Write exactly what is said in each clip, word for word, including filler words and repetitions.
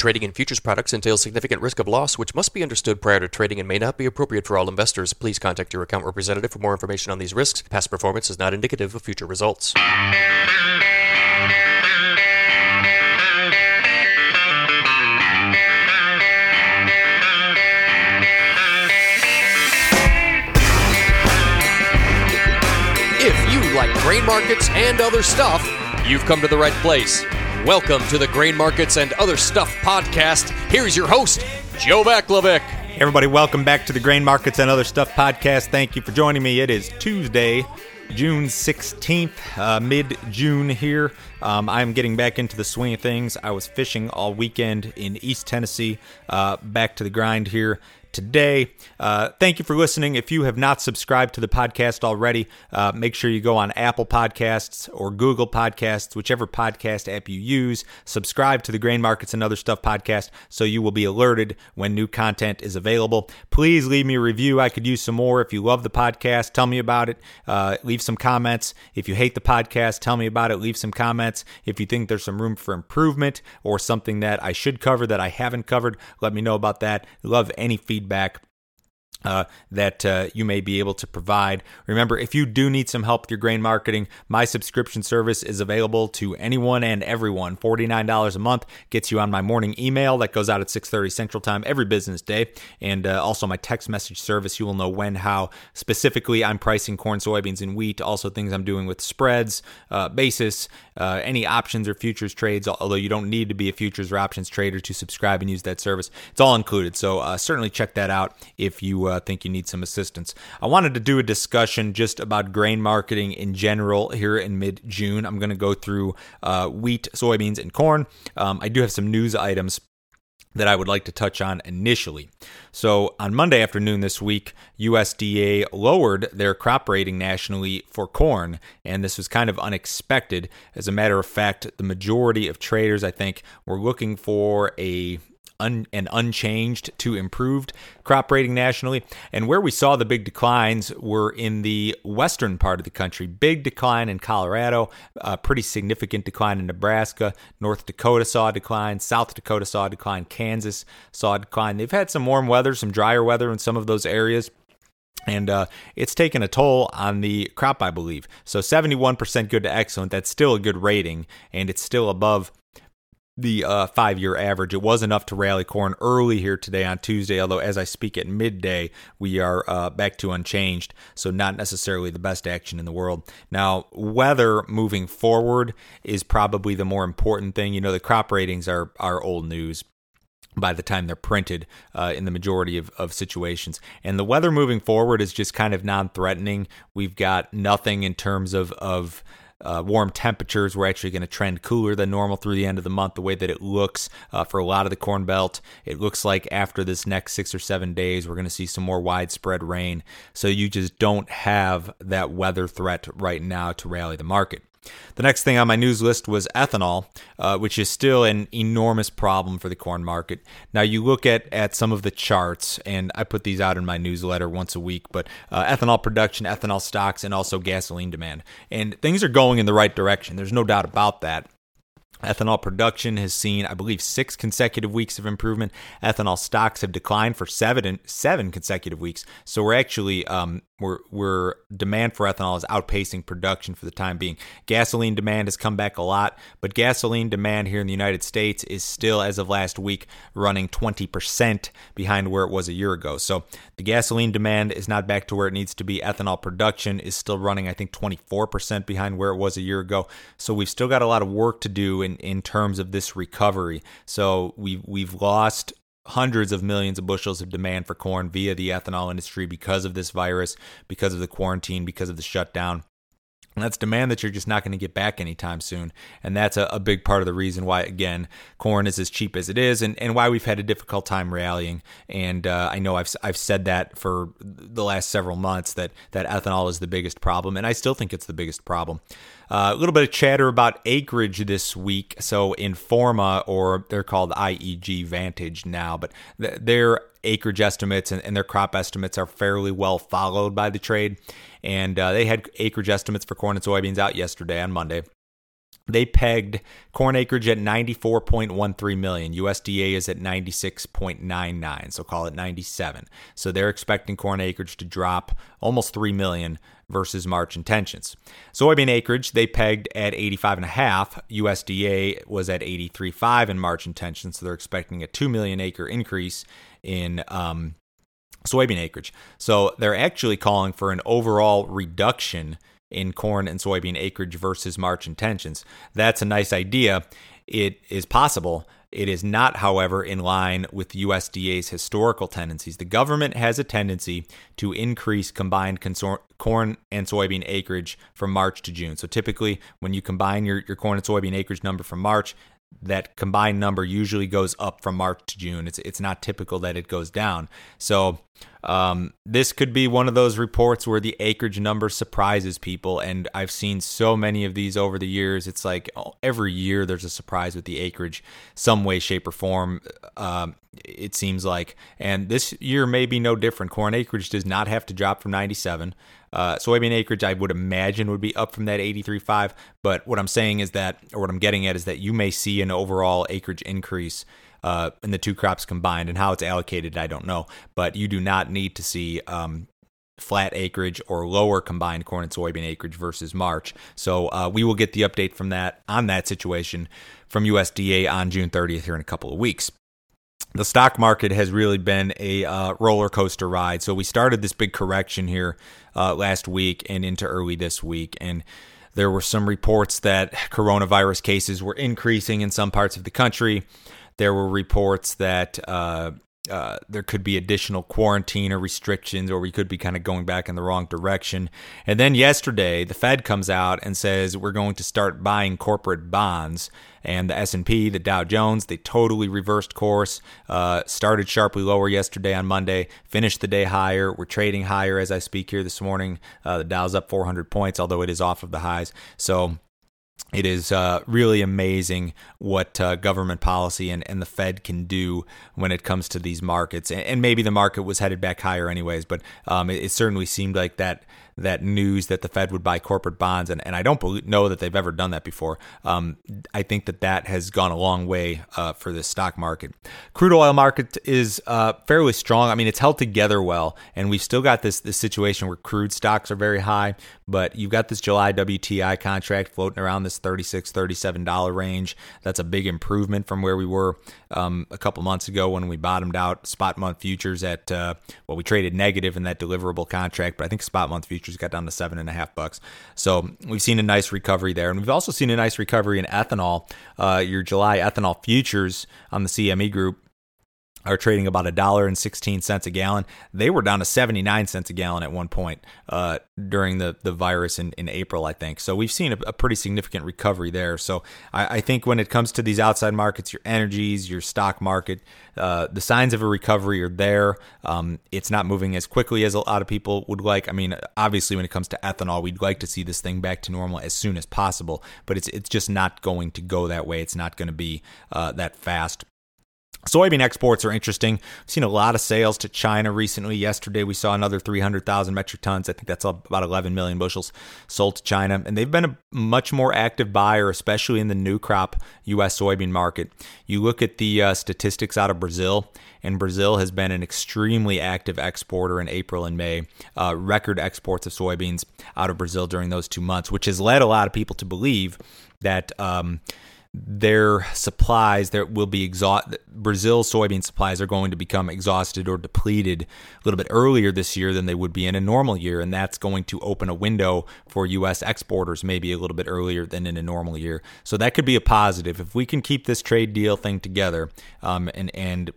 Trading in futures products entails significant risk of loss, which must be understood prior to trading and may not be appropriate for all investors. Please contact your account representative for more information on these risks. Past performance is not indicative of future results. If you like grain markets and other stuff, you've come to the right place. Welcome to the Grain Markets and Other Stuff Podcast. Here's your host, Joe Vaclavic. Hey everybody, welcome back to the Grain Markets and Other Stuff Podcast. Thank you for joining me. It is Tuesday, June sixteenth, uh, mid-June here. Um, I'm getting back into the swing of things. I was fishing all weekend in East Tennessee. Uh, back to the grind here today. Uh, thank you for listening. If you have not subscribed to the podcast already, uh, make sure you go on Apple Podcasts or Google Podcasts, whichever podcast app you use. Subscribe to the Grain Markets and Other Stuff Podcast so you will be alerted when new content is available. Please leave me a review. I could use some more. If you love the podcast, tell me about it. Uh, leave some comments. If you hate the podcast, tell me about it. Leave some comments. If you think there's some room for improvement or something that I should cover that I haven't covered, let me know about that. Love any feedback. Feedback uh, that uh, you may be able to provide. Remember, if you do need some help with your grain marketing, my subscription service is available to anyone and everyone. forty-nine dollars a month gets you on my morning email that goes out at six thirty Central Time every business day, and uh, also my text message service. You will know when, how. Specifically, I'm pricing corn, soybeans, and wheat, also things I'm doing with spreads, uh, basis, uh, any options or futures trades, although you don't need to be a futures or options trader to subscribe and use that service. It's all included, so uh, certainly check that out if you uh, Uh, think you need some assistance. I wanted to do a discussion just about grain marketing in general here in mid-June. I'm going to go through uh, wheat, soybeans, and corn. Um, I do have some news items that I would like to touch on initially. So on Monday afternoon this week, U S D A lowered their crop rating nationally for corn, and this was kind of unexpected. As a matter of fact, the majority of traders, I think, were looking for a Un, an unchanged to improved crop rating nationally. And where we saw the big declines were in the western part of the country. Big decline in Colorado, a pretty significant decline in Nebraska. North Dakota saw a decline. South Dakota saw a decline. Kansas saw a decline. They've had some warm weather, some drier weather in some of those areas. And uh, it's taken a toll on the crop, I believe. So seventy-one percent good to excellent. That's still a good rating, and it's still above the uh, five-year average. It was enough to rally corn early here today on Tuesday, although as I speak at midday, we are uh, back to unchanged, so not necessarily the best action in the world. Now, weather moving forward is probably the more important thing. You know, the crop ratings are, are old news by the time they're printed uh, in the majority of, of situations. And the weather moving forward is just kind of non-threatening. We've got nothing in terms of of Uh, warm temperatures. We're actually going to trend cooler than normal through the end of the month, the way that it looks uh, for a lot of the Corn Belt. It looks like after this next six or seven days, we're going to see some more widespread rain. So you just don't have that weather threat right now to rally the market. The next thing on my news list was ethanol, uh, which is still an enormous problem for the corn market. Now, you look at, at some of the charts, and I put these out in my newsletter once a week, but uh, ethanol production, ethanol stocks, and also gasoline demand. And things are going in the right direction. There's no doubt about that. Ethanol production has seen, I believe, six consecutive weeks of improvement. Ethanol stocks have declined for seven seven consecutive weeks. So we're actually, um, we're, we're demand for ethanol is outpacing production for the time being. Gasoline demand has come back a lot, but gasoline demand here in the United States is still, as of last week, running twenty percent behind where it was a year ago. So the gasoline demand is not back to where it needs to be. Ethanol production is still running, I think, twenty-four percent behind where it was a year ago. So we've still got a lot of work to do in In, in terms of this recovery. So we've, we've lost hundreds of millions of bushels of demand for corn via the ethanol industry because of this virus, because of the quarantine, because of the shutdown. And that's demand that you're just not going to get back anytime soon. And that's a, a big part of the reason why, again, corn is as cheap as it is and, and why we've had a difficult time rallying. And uh, I know I've I've said that for the last several months, that, that ethanol is the biggest problem. And I still think it's the biggest problem. Uh, a little bit of chatter about acreage this week. So Informa, or they're called I E G Vantage now, but th- their acreage estimates and, and their crop estimates are fairly well followed by the trade. And uh, they had acreage estimates for corn and soybeans out yesterday on Monday. They pegged corn acreage at ninety-four point one three million. U S D A is at ninety-six point nine nine, so call it ninety-seven. So they're expecting corn acreage to drop almost three million versus March intentions. Soybean acreage, they pegged at eighty-five point five. U S D A was at eighty-three point five in March intentions, so they're expecting a two million acre increase in um, soybean acreage. So they're actually calling for an overall reduction in corn and soybean acreage versus March intentions. That's a nice idea. It is possible. It is not, however, in line with the U S D A's historical tendencies. The government has a tendency to increase combined consor- corn and soybean acreage from March to June. So typically, when you combine your, your corn and soybean acreage number from March, that combined number usually goes up from March to June. It's it's not typical that it goes down. So um, this could be one of those reports where the acreage number surprises people. And I've seen so many of these over the years. It's like oh, every year there's a surprise with the acreage, some way, shape, or form, um, it seems like. And this year may be no different. Corn acreage does not have to drop from ninety-seven. Uh, soybean acreage, I would imagine, would be up from that eighty-three point five. But what I'm saying is that, or what I'm getting at is that you may see an overall acreage increase uh, in the two crops combined, and how it's allocated, I don't know. But you do not need to see um, flat acreage or lower combined corn and soybean acreage versus March. So uh, we will get the update from that on that situation from U S D A on June thirtieth here in a couple of weeks. The stock market has really been a uh, roller coaster ride. So we started this big correction here uh, last week and into early this week. And there were some reports that coronavirus cases were increasing in some parts of the country. There were reports that uh, uh, there could be additional quarantine or restrictions, or we could be kind of going back in the wrong direction. And then yesterday, the Fed comes out and says, we're going to start buying corporate bonds. And the S and P, the Dow Jones, they totally reversed course, uh, started sharply lower yesterday on Monday, finished the day higher. We're trading higher as I speak here this morning. Uh, the Dow's up four hundred points, although it is off of the highs. So it is uh, really amazing what uh, government policy and, and the Fed can do when it comes to these markets. And, and maybe the market was headed back higher anyways, but um, it, it certainly seemed like that that news that the Fed would buy corporate bonds, and, and I don't know that they've ever done that before. Um, I think that that has gone a long way uh, for the stock market. Crude oil market is uh, fairly strong. I mean, it's held together well, and we've still got this, this situation where crude stocks are very high, but you've got this July W T I contract floating around this thirty-six, thirty-seven dollars range. That's a big improvement from where we were um, a couple months ago when we bottomed out spot month futures at, uh, well, we traded negative in that deliverable contract, but I think spot month futures got down to seven and a half bucks. So we've seen a nice recovery there. And we've also seen a nice recovery in ethanol. Uh, your July ethanol futures on the C M E Group are trading about a dollar and sixteen cents a gallon. They were down to seventy-nine cents a gallon at one point uh, during the, the virus in, in April, I think. So we've seen a, a pretty significant recovery there. So I, I think when it comes to these outside markets, your energies, your stock market, uh, the signs of a recovery are there. Um, it's not moving as quickly as a lot of people would like. I mean, obviously, when it comes to ethanol, we'd like to see this thing back to normal as soon as possible, but it's it's just not going to go that way. It's not going to be uh, that fast. Soybean exports are interesting. We've seen a lot of sales to China recently. Yesterday, we saw another three hundred thousand metric tons. I think that's about eleven million bushels sold to China. And they've been a much more active buyer, especially in the new crop U S soybean market. You look at the uh, statistics out of Brazil, and Brazil has been an extremely active exporter in April and May. Uh, record exports of soybeans out of Brazil during those two months, which has led a lot of people to believe that Um, their supplies there will be exhaust. Brazil soybean supplies are going to become exhausted or depleted a little bit earlier this year than they would be in a normal year, and that's going to open a window for U S exporters maybe a little bit earlier than in a normal year. So that could be a positive if we can keep this trade deal thing together. Um, and and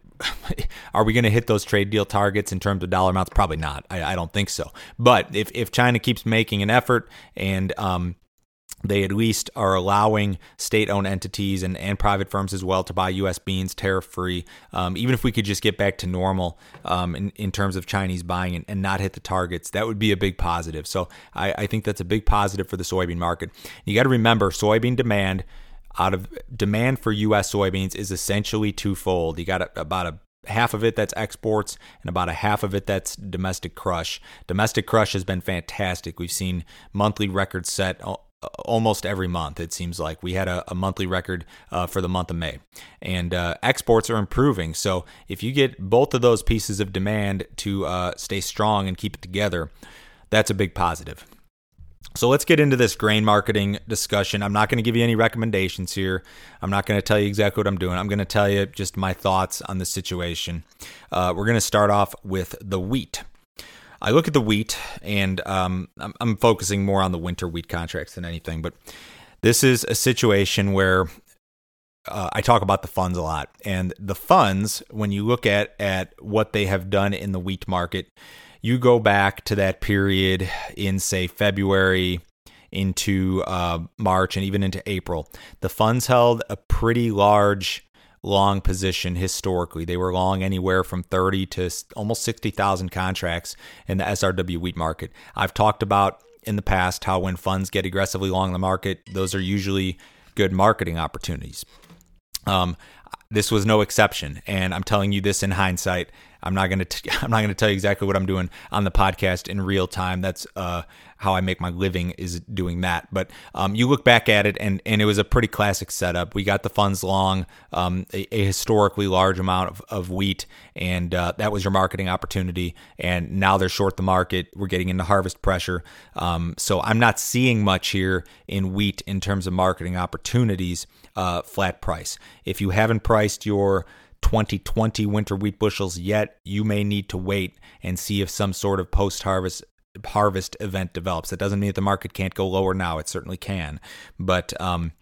are we going to hit those trade deal targets in terms of dollar amounts? Probably not. I, I don't think so. But if if China keeps making an effort and um. They at least are allowing state-owned entities and, and private firms as well to buy U S beans tariff-free. Um, even if we could just get back to normal um, in, in terms of Chinese buying and, and not hit the targets, that would be a big positive. So I, I think that's a big positive for the soybean market. You got to remember, soybean demand out of demand for U S soybeans is essentially twofold. You got a, about a half of it that's exports and about a half of it that's domestic crush. Domestic crush has been fantastic. We've seen monthly records set almost every month, it seems like. We had a, a monthly record uh, for the month of May. And uh, exports are improving. So if you get both of those pieces of demand to uh, stay strong and keep it together, that's a big positive. So let's get into this grain marketing discussion. I'm not going to give you any recommendations here. I'm not going to tell you exactly what I'm doing. I'm going to tell you just my thoughts on the situation. Uh, we're going to start off with the wheat. I look at the wheat, and um, I'm, I'm focusing more on the winter wheat contracts than anything, but this is a situation where uh, I talk about the funds a lot. And the funds, when you look at, at what they have done in the wheat market, you go back to that period in, say, February into uh, March and even into April, the funds held a pretty large long position historically. They were long anywhere from thirty to almost sixty thousand contracts in the S R W wheat market. I've talked about in the past how when funds get aggressively long the market, those are usually good marketing opportunities. Um, this was no exception, and I'm telling you this in hindsight. I'm not going to I'm not going to tell you exactly what I'm doing on the podcast in real time. That's uh, how I make my living, is doing that. But um, you look back at it, and and it was a pretty classic setup. We got the funds long, um, a, a historically large amount of, of wheat, and uh, that was your marketing opportunity. And now they're short the market. We're getting into harvest pressure. Um, so I'm not seeing much here in wheat in terms of marketing opportunities, uh, flat price. If you haven't priced your twenty twenty winter wheat bushels yet, you may need to wait and see if some sort of post-harvest harvest event develops. That doesn't mean that the market can't go lower now. It certainly can, but um,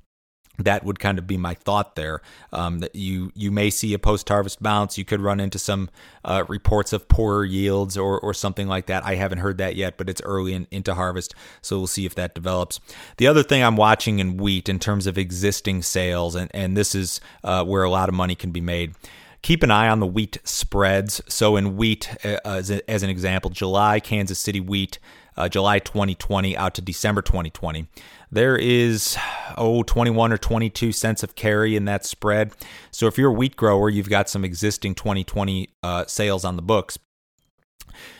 that would kind of be my thought there. Um, that you you may see a post-harvest bounce. You could run into some uh, reports of poorer yields or or something like that. I haven't heard that yet, but it's early in, into harvest, so we'll see if that develops. The other thing I'm watching in wheat in terms of existing sales, and, and this is uh, where a lot of money can be made. Keep an eye on the wheat spreads. So in wheat, uh, as, a, as an example, July Kansas City wheat, uh, July twenty twenty out to December twenty twenty, there is, oh, twenty-one or twenty-two cents of carry in that spread. So if you're a wheat grower, you've got some existing twenty twenty uh, sales on the books.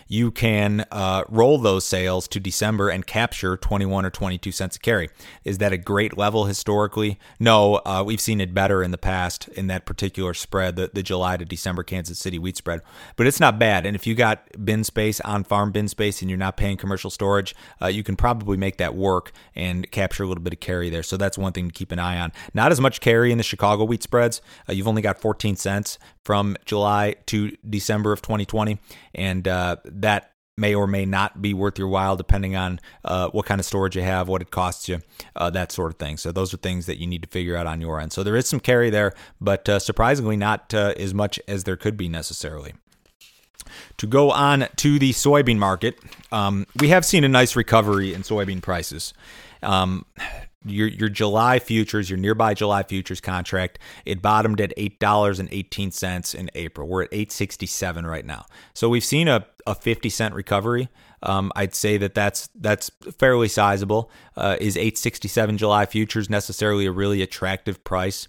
You can uh, roll those sales to December and capture twenty-one or twenty-two cents a carry. Is that a great level historically? No, uh, we've seen it better in the past in that particular spread, the, the July to December Kansas City wheat spread. But it's not bad. And if you got bin space, on-farm bin space, and you're not paying commercial storage, uh, you can probably make that work and capture a little bit of carry there. So that's one thing to keep an eye on. Not as much carry in the Chicago wheat spreads. Uh, you've only got fourteen cents from July to December of twenty twenty. And uh, that may or may not be worth your while, depending on uh, what kind of storage you have, what it costs you, uh, that sort of thing. So those are things that you need to figure out on your end. So there is some carry there, but uh, surprisingly not uh, as much as there could be necessarily. To go on to the soybean market, um, we have seen a nice recovery in soybean prices. Um, your your July futures, your nearby July futures contract, it bottomed at eight dollars and eighteen cents in April. We're at eight sixty-seven right now. So we've seen a, a fifty cent recovery. Um, I'd say that that's, that's fairly sizable. Uh, is eight sixty-seven July futures necessarily a really attractive price?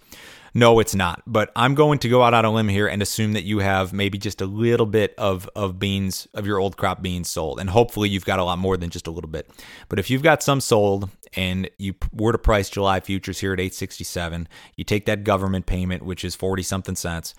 No, it's not. But I'm going to go out on a limb here and assume that you have maybe just a little bit of, of beans, of your old crop beans sold. And hopefully you've got a lot more than just a little bit. But if you've got some sold and you were to price July futures here at eight sixty-seven, you take that government payment, which is forty-something cents,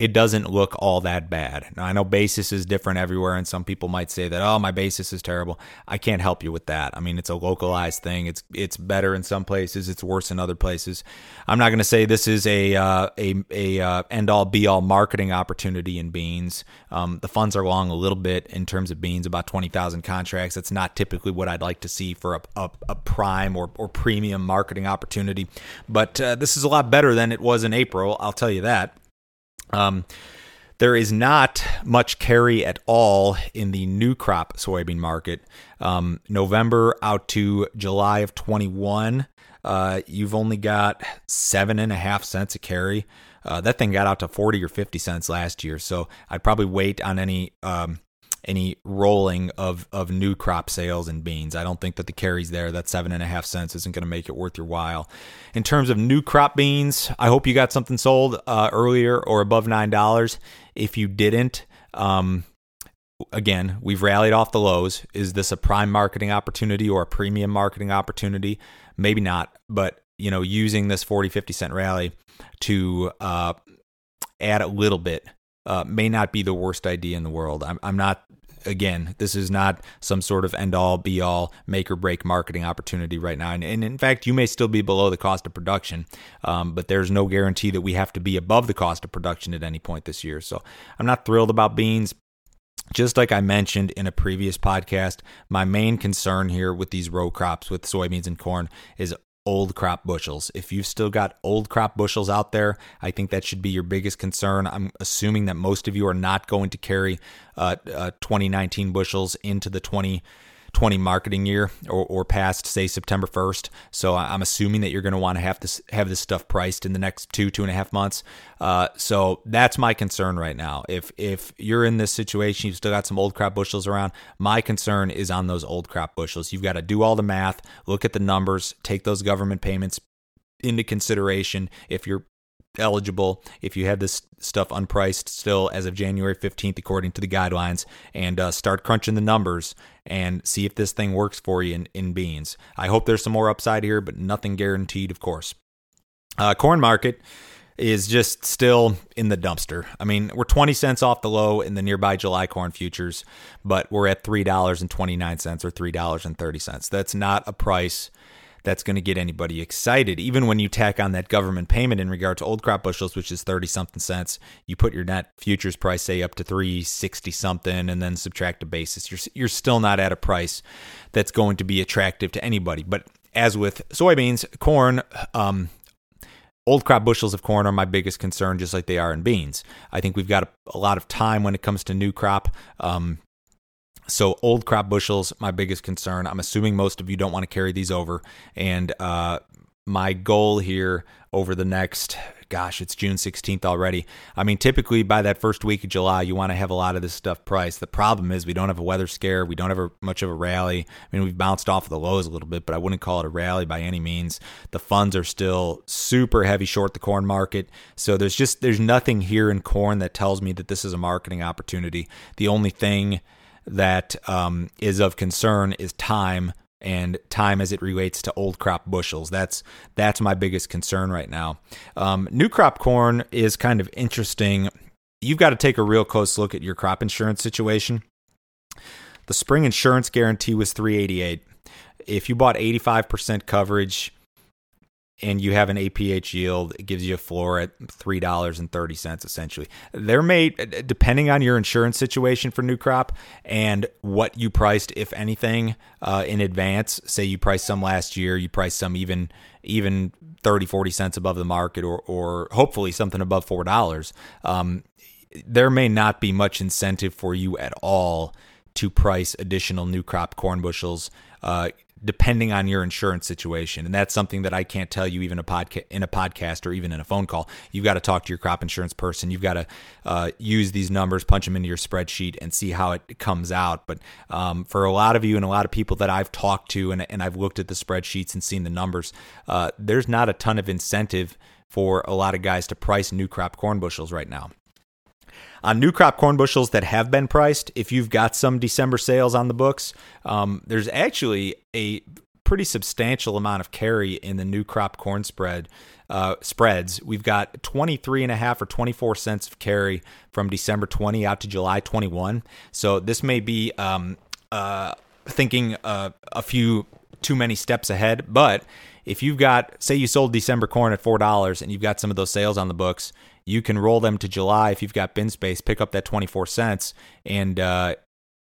it doesn't look all that bad. Now, I know basis is different everywhere, and some people might say that, oh, my basis is terrible. I can't help you with that. I mean, it's a localized thing. It's it's better in some places. It's worse in other places. I'm not going to say this is a uh, a, a uh, end-all, be-all marketing opportunity in beans. Um, the funds are long a little bit in terms of beans, about twenty thousand contracts. That's not typically what I'd like to see for a, a, a prime or, or premium marketing opportunity. But uh, this is a lot better than it was in April, I'll tell you that. Um, there is not much carry at all in the new crop soybean market. Um, November out to July of twenty-one, uh, you've only got seven and a half cents a carry. Uh, that thing got out to forty or fifty cents last year. So I'd probably wait on any, um, any rolling of, of new crop sales in beans. I don't think that the carry's there. That seven and a half cents isn't going to make it worth your while. In terms of new crop beans, I hope you got something sold uh, earlier or above nine dollars. If you didn't, um, again, we've rallied off the lows. Is this a prime marketing opportunity or a premium marketing opportunity? maybe not, but you know, using this forty, fifty cent rally to uh, add a little bit uh, may not be the worst idea in the world. I'm, I'm not, again, this is not some sort of end all be all make or break marketing opportunity right now. And, and in fact, you may still be below the cost of production, um, but there's no guarantee that we have to be above the cost of production at any point this year. So I'm not thrilled about beans. Just like I mentioned in a previous podcast, my main concern here with these row crops, with soybeans and corn, is old crop bushels. If you've still got old crop bushels out there, I think that should be your biggest concern. I'm assuming that most of you are not going to carry uh, uh, twenty nineteen bushels into the twenty twenty marketing year or, or past, say, September first. So I'm assuming that you're going to want to have this have this stuff priced in the next two, two and a half months. Uh, so that's my concern right now. If if you're in this situation, you've still got some old crop bushels around, my concern is on those old crop bushels. You've got to do all the math, look at the numbers, take those government payments into consideration if you're eligible, if you have this stuff unpriced still as of January fifteenth, according to the guidelines, and uh, start crunching the numbers and see if this thing works for you in, in beans. I hope there's some more upside here, but nothing guaranteed, of course. Uh, corn market is just still in the dumpster. I mean, we're twenty cents off the low in the nearby July corn futures, but we're at three dollars and twenty-nine cents or three dollars and thirty cents. That's not a price that's going to get anybody excited. Even when you tack on that government payment in regard to old crop bushels, which is thirty something cents, you put your net futures price, say, up to three sixty something, and then subtract a basis. You're you're still not at a price that's going to be attractive to anybody. But as with soybeans, corn, um, old crop bushels of corn are my biggest concern, just like they are in beans. I think we've got a, a lot of time when it comes to new crop. Um, So old crop bushels, my biggest concern. I'm assuming most of you don't want to carry these over. And uh, my goal here over the next, gosh, it's June sixteenth already. I mean, typically by that first week of July, you want to have a lot of this stuff priced. The problem is we don't have a weather scare. We don't have a, much of a rally. I mean, we've bounced off of the lows a little bit, but I wouldn't call it a rally by any means. The funds are still super heavy short the corn market. So there's just, there's nothing here in corn that tells me that this is a marketing opportunity. The only thing that um, is of concern is time, and time as it relates to old crop bushels. That's that's my biggest concern right now. Um, new crop corn is kind of interesting. You've got to take a real close look at your crop insurance situation. The spring insurance guarantee was three eighty-eight. If you bought eighty-five percent coverage and you have an A P H yield, it gives you a floor at three dollars and thirty cents essentially. They're made, depending on your insurance situation for new crop and what you priced, if anything, uh, in advance. Say you priced some last year, you priced some even even thirty, forty cents above the market, or or hopefully something above four dollars. Um, there may not be much incentive for you at all to price additional new crop corn bushels, uh, depending on your insurance situation. And that's something that I can't tell you even a podca- in a podcast or even in a phone call. You've got to talk to your crop insurance person. You've got to uh, use these numbers, punch them into your spreadsheet, and see how it comes out. But um, for a lot of you and a lot of people that I've talked to, and, and I've looked at the spreadsheets and seen the numbers, uh, there's not a ton of incentive for a lot of guys to price new crop corn bushels right now. On new crop corn bushels that have been priced, if you've got some December sales on the books, um, there's actually a pretty substantial amount of carry in the new crop corn spread uh, spreads. We've got twenty-three and a half or twenty-four cents of carry from December twentieth out to July twenty-first. So this may be um, uh, thinking uh, a few too many steps ahead, but if you've got, say you sold December corn at four dollars and you've got some of those sales on the books, you can roll them to July if you've got bin space, pick up that twenty-four cents, and uh,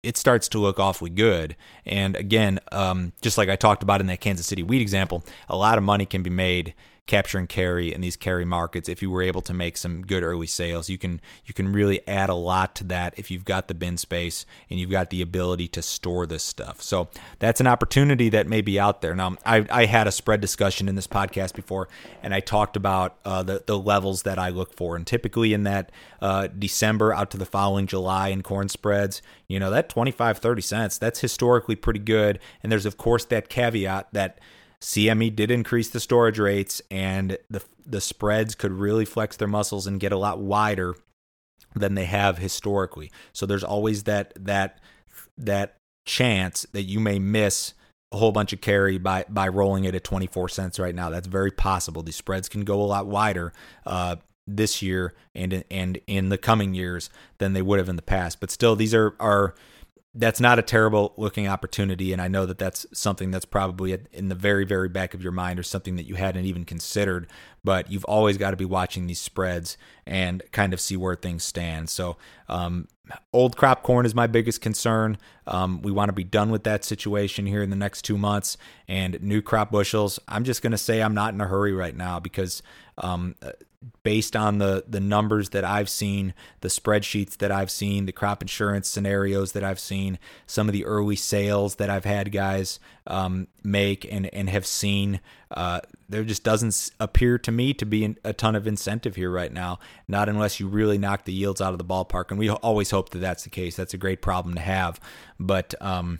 it starts to look awfully good. And again, um, just like I talked about in that Kansas City wheat example, a lot of money can be made capturing carry in these carry markets. If you were able to make some good early sales, you can you can really add a lot to that if you've got the bin space and you've got the ability to store this stuff. So that's an opportunity that may be out there. Now, I, I had a spread discussion in this podcast before, and I talked about uh, the, the levels that I look for. And typically in that uh, December out to the following July in corn spreads, you know, that twenty-five, thirty cents, that's historically pretty good. And there's, of course, that caveat that C M E did increase the storage rates, and the the spreads could really flex their muscles and get a lot wider than they have historically. So there's always that that that chance that you may miss a whole bunch of carry by by rolling it at twenty-four cents right now. That's very possible. These spreads can go a lot wider uh, this year and and in the coming years than they would have in the past. But still, these are are that's not a terrible looking opportunity. And I know that that's something that's probably in the very, very back of your mind, or something that you hadn't even considered, but you've always got to be watching these spreads and kind of see where things stand. So, um, old crop corn is my biggest concern. Um, we want to be done with that situation here in the next two months and new crop bushels. I'm just going to say I'm not in a hurry right now because, um, based on the the numbers that I've seen, the spreadsheets that I've seen, the crop insurance scenarios that I've seen, some of the early sales that I've had guys um, make and, and have seen, uh, there just doesn't appear to me to be an, a ton of incentive here right now, not unless you really knock the yields out of the ballpark. And we always hope that that's the case. That's a great problem to have. But um,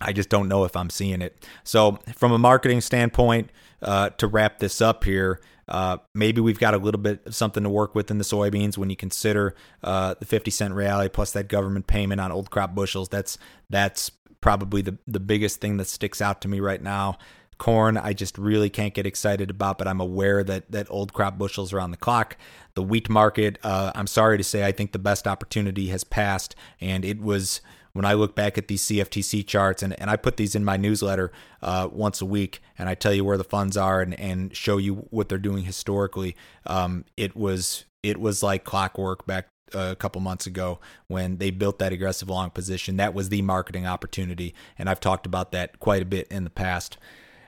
I just don't know if I'm seeing it. So from a marketing standpoint, uh, to wrap this up here, Uh, maybe we've got a little bit of something to work with in the soybeans when you consider uh, the fifty cent rally plus that government payment on old crop bushels. That's that's probably the, the biggest thing that sticks out to me right now. Corn, I just really can't get excited about, but I'm aware that that old crop bushels are on the clock. The wheat market, uh, I'm sorry to say, I think the best opportunity has passed, and it was when I look back at these C F T C charts, and, and I put these in my newsletter uh, once a week, and I tell you where the funds are and, and show you what they're doing historically. Um, it was it was like clockwork back a couple months ago when they built that aggressive long position. That was the marketing opportunity, and I've talked about that quite a bit in the past.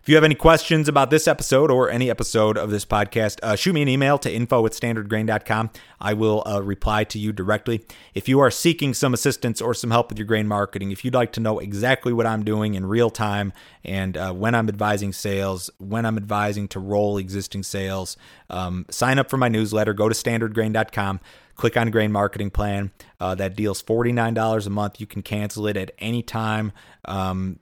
If you have any questions about this episode or any episode of this podcast, uh, shoot me an email to info at standard grain dot com. I will uh, reply to you directly. If you are seeking some assistance or some help with your grain marketing, if you'd like to know exactly what I'm doing in real time and uh, when I'm advising sales, when I'm advising to roll existing sales, um, sign up for my newsletter. Go to standard grain dot com. Click on Grain Marketing Plan. Uh, that deal's forty-nine dollars a month. You can cancel it at any time. Um,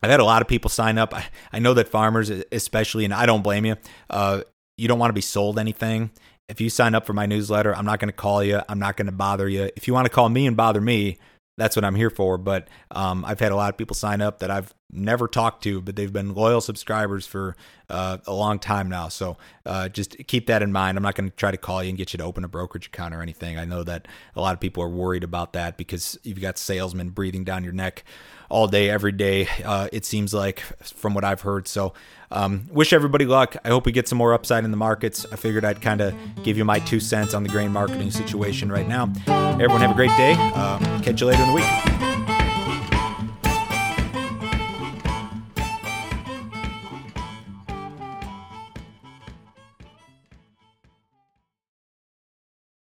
I've had a lot of people sign up. I, I know that farmers, especially, and I don't blame you, uh, you don't want to be sold anything. If you sign up for my newsletter, I'm not going to call you. I'm not going to bother you. If you want to call me and bother me, that's what I'm here for. But um, I've had a lot of people sign up that I've never talked to, but they've been loyal subscribers for uh, a long time now. So uh, just keep that in mind. I'm not going to try to call you and get you to open a brokerage account or anything. I know that a lot of people are worried about that because you've got salesmen breathing down your neck all day, every day, uh, it seems like, from what I've heard. So um, wish everybody luck. I hope we get some more upside in the markets. I figured I'd kind of give you my two cents on the grain marketing situation right now. Everyone have a great day. Uh, catch you later in the week.